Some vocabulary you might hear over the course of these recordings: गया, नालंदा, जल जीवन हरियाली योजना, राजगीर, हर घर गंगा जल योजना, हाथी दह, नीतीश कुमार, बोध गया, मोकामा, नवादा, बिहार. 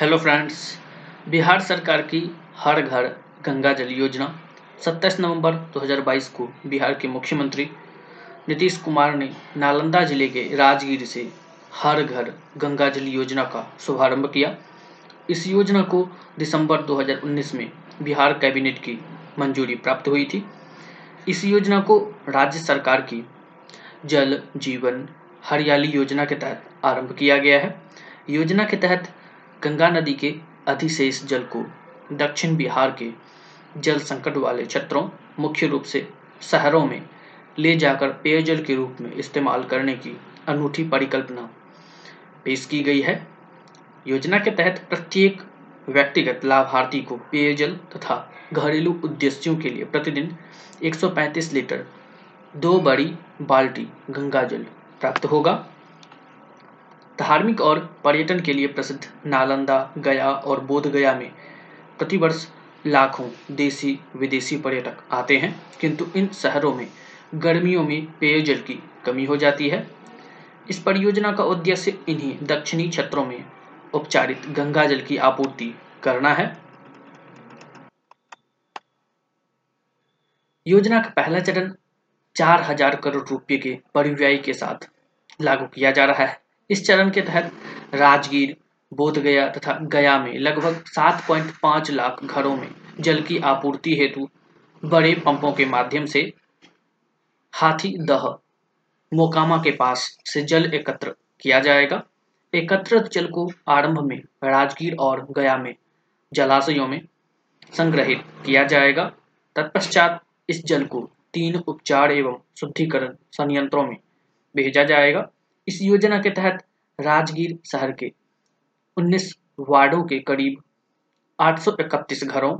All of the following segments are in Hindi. हेलो फ्रेंड्स, बिहार सरकार की हर घर गंगा जल योजना 27 नवंबर 2022 को बिहार के मुख्यमंत्री नीतीश कुमार ने नालंदा जिले के राजगीर से हर घर गंगा जल योजना का शुभारंभ किया। इस योजना को दिसंबर 2019 में बिहार कैबिनेट की मंजूरी प्राप्त हुई थी। इस योजना को राज्य सरकार की जल जीवन हरियाली योजना के तहत आरंभ किया गया है। योजना के तहत गंगा नदी के अधिशेष जल को दक्षिण बिहार के जल संकट वाले क्षेत्रों, मुख्य रूप से शहरों में ले जाकर पेयजल के रूप में इस्तेमाल करने की अनूठी परिकल्पना पेश की गई है। योजना के तहत प्रत्येक व्यक्तिगत लाभार्थी को पेयजल तथा घरेलू उद्देश्यों के लिए प्रतिदिन 135 लीटर 2 बड़ी बाल्टी गंगा जल प्राप्त होगा। धार्मिक और पर्यटन के लिए प्रसिद्ध नालंदा, गया और बोध गया में प्रतिवर्ष लाखों देशी विदेशी पर्यटक आते हैं, किंतु इन शहरों में गर्मियों में पेयजल की कमी हो जाती है। इस परियोजना का उद्देश्य इन्हीं दक्षिणी क्षेत्रों में उपचारित गंगा जल की आपूर्ति करना है। योजना का पहला चरण 4000 करोड़ रुपए के परिव्यय के साथ लागू किया जा रहा है। इस चरण के तहत राजगीर, बोध गया तथा गया में लगभग 7.5 लाख घरों में जल की आपूर्ति हेतु बड़े पंपों के माध्यम से हाथी दह, मोकामा के पास से जल एकत्र किया जाएगा। एकत्रित जल को आरंभ में राजगीर और गया में जलाशयों में संग्रहित किया जाएगा। तत्पश्चात इस जल को 3 उपचार एवं शुद्धिकरण संयंत्रों में भेजा जाएगा। इस योजना के तहत राजगीर शहर के 19 वार्डों के करीब 831 घरों,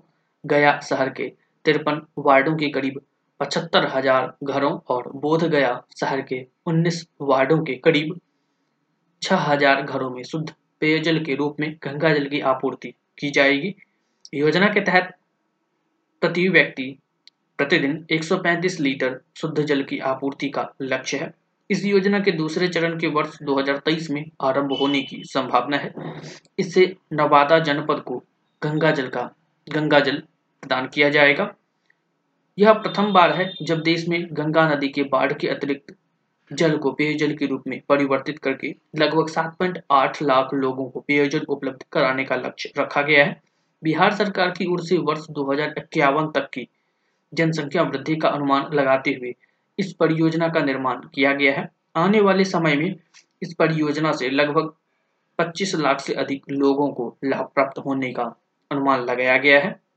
गया शहर के 53 वार्डों के करीब 75,000 घरों और बोध गया शहर के 19 वार्डों के करीब 6,000 घरों में शुद्ध पेयजल के रूप में गंगा जल की आपूर्ति की जाएगी। योजना के तहत प्रति व्यक्ति प्रतिदिन 135 लीटर शुद्ध जल की आपूर्ति का लक्ष्य है। इस योजना के दूसरे चरण के वर्ष 2023 में आरंभ होने की संभावना है। इससे नवादा जनपद को गंगा जल प्रदान किया जाएगा। यह प्रथम बार है जब देश में गंगा नदी के बाढ़ के अतिरिक्त जल को पेयजल के रूप में परिवर्तित करके लगभग 7.8 लाख लोगों को पेयजल उपलब्ध कराने का लक्ष्य रखा गया है। बिहार सरकार की ओर से वर्ष 2051 तक की जनसंख्या वृद्धि का अनुमान लगाते हुए इस परियोजना का निर्माण किया गया है। आने वाले समय में इस परियोजना से लगभग 25 लाख से अधिक लोगों को लाभ प्राप्त होने का अनुमान लगाया गया है।